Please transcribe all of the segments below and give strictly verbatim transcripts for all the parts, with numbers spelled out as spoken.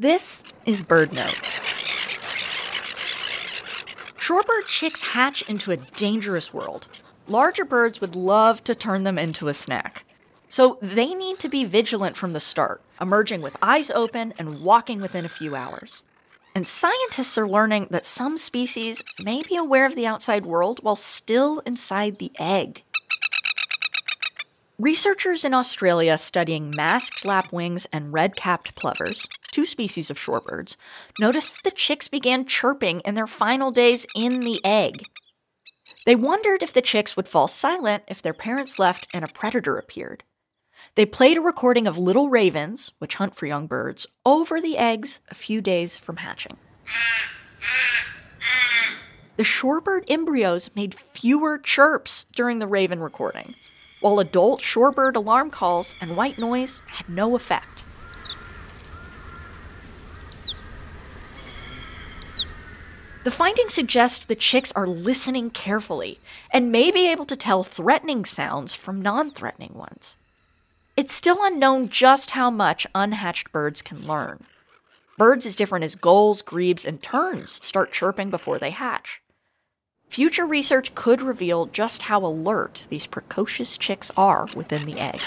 This is Bird Note. Shorebird chicks hatch into a dangerous world. Larger birds would love to turn them into a snack. So they need to be vigilant from the start, emerging with eyes open and walking within a few hours. And scientists are learning that some species may be aware of the outside world while still inside the egg. Researchers in Australia studying masked lapwings and red-capped plovers, two species of shorebirds, noticed the chicks began chirping in their final days in the egg. They wondered if the chicks would fall silent if their parents left and a predator appeared. They played a recording of little ravens, which hunt for young birds, over the eggs a few days from hatching. The shorebird embryos made fewer chirps during the raven recording, while adult shorebird alarm calls and white noise had no effect. The findings suggest the chicks are listening carefully and may be able to tell threatening sounds from non-threatening ones. It's still unknown just how much unhatched birds can learn. Birds as different as gulls, grebes, and terns start chirping before they hatch. Future research could reveal just how alert these precocious chicks are within the egg.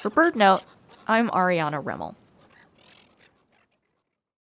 For Bird Note, I'm Ariana Remmel.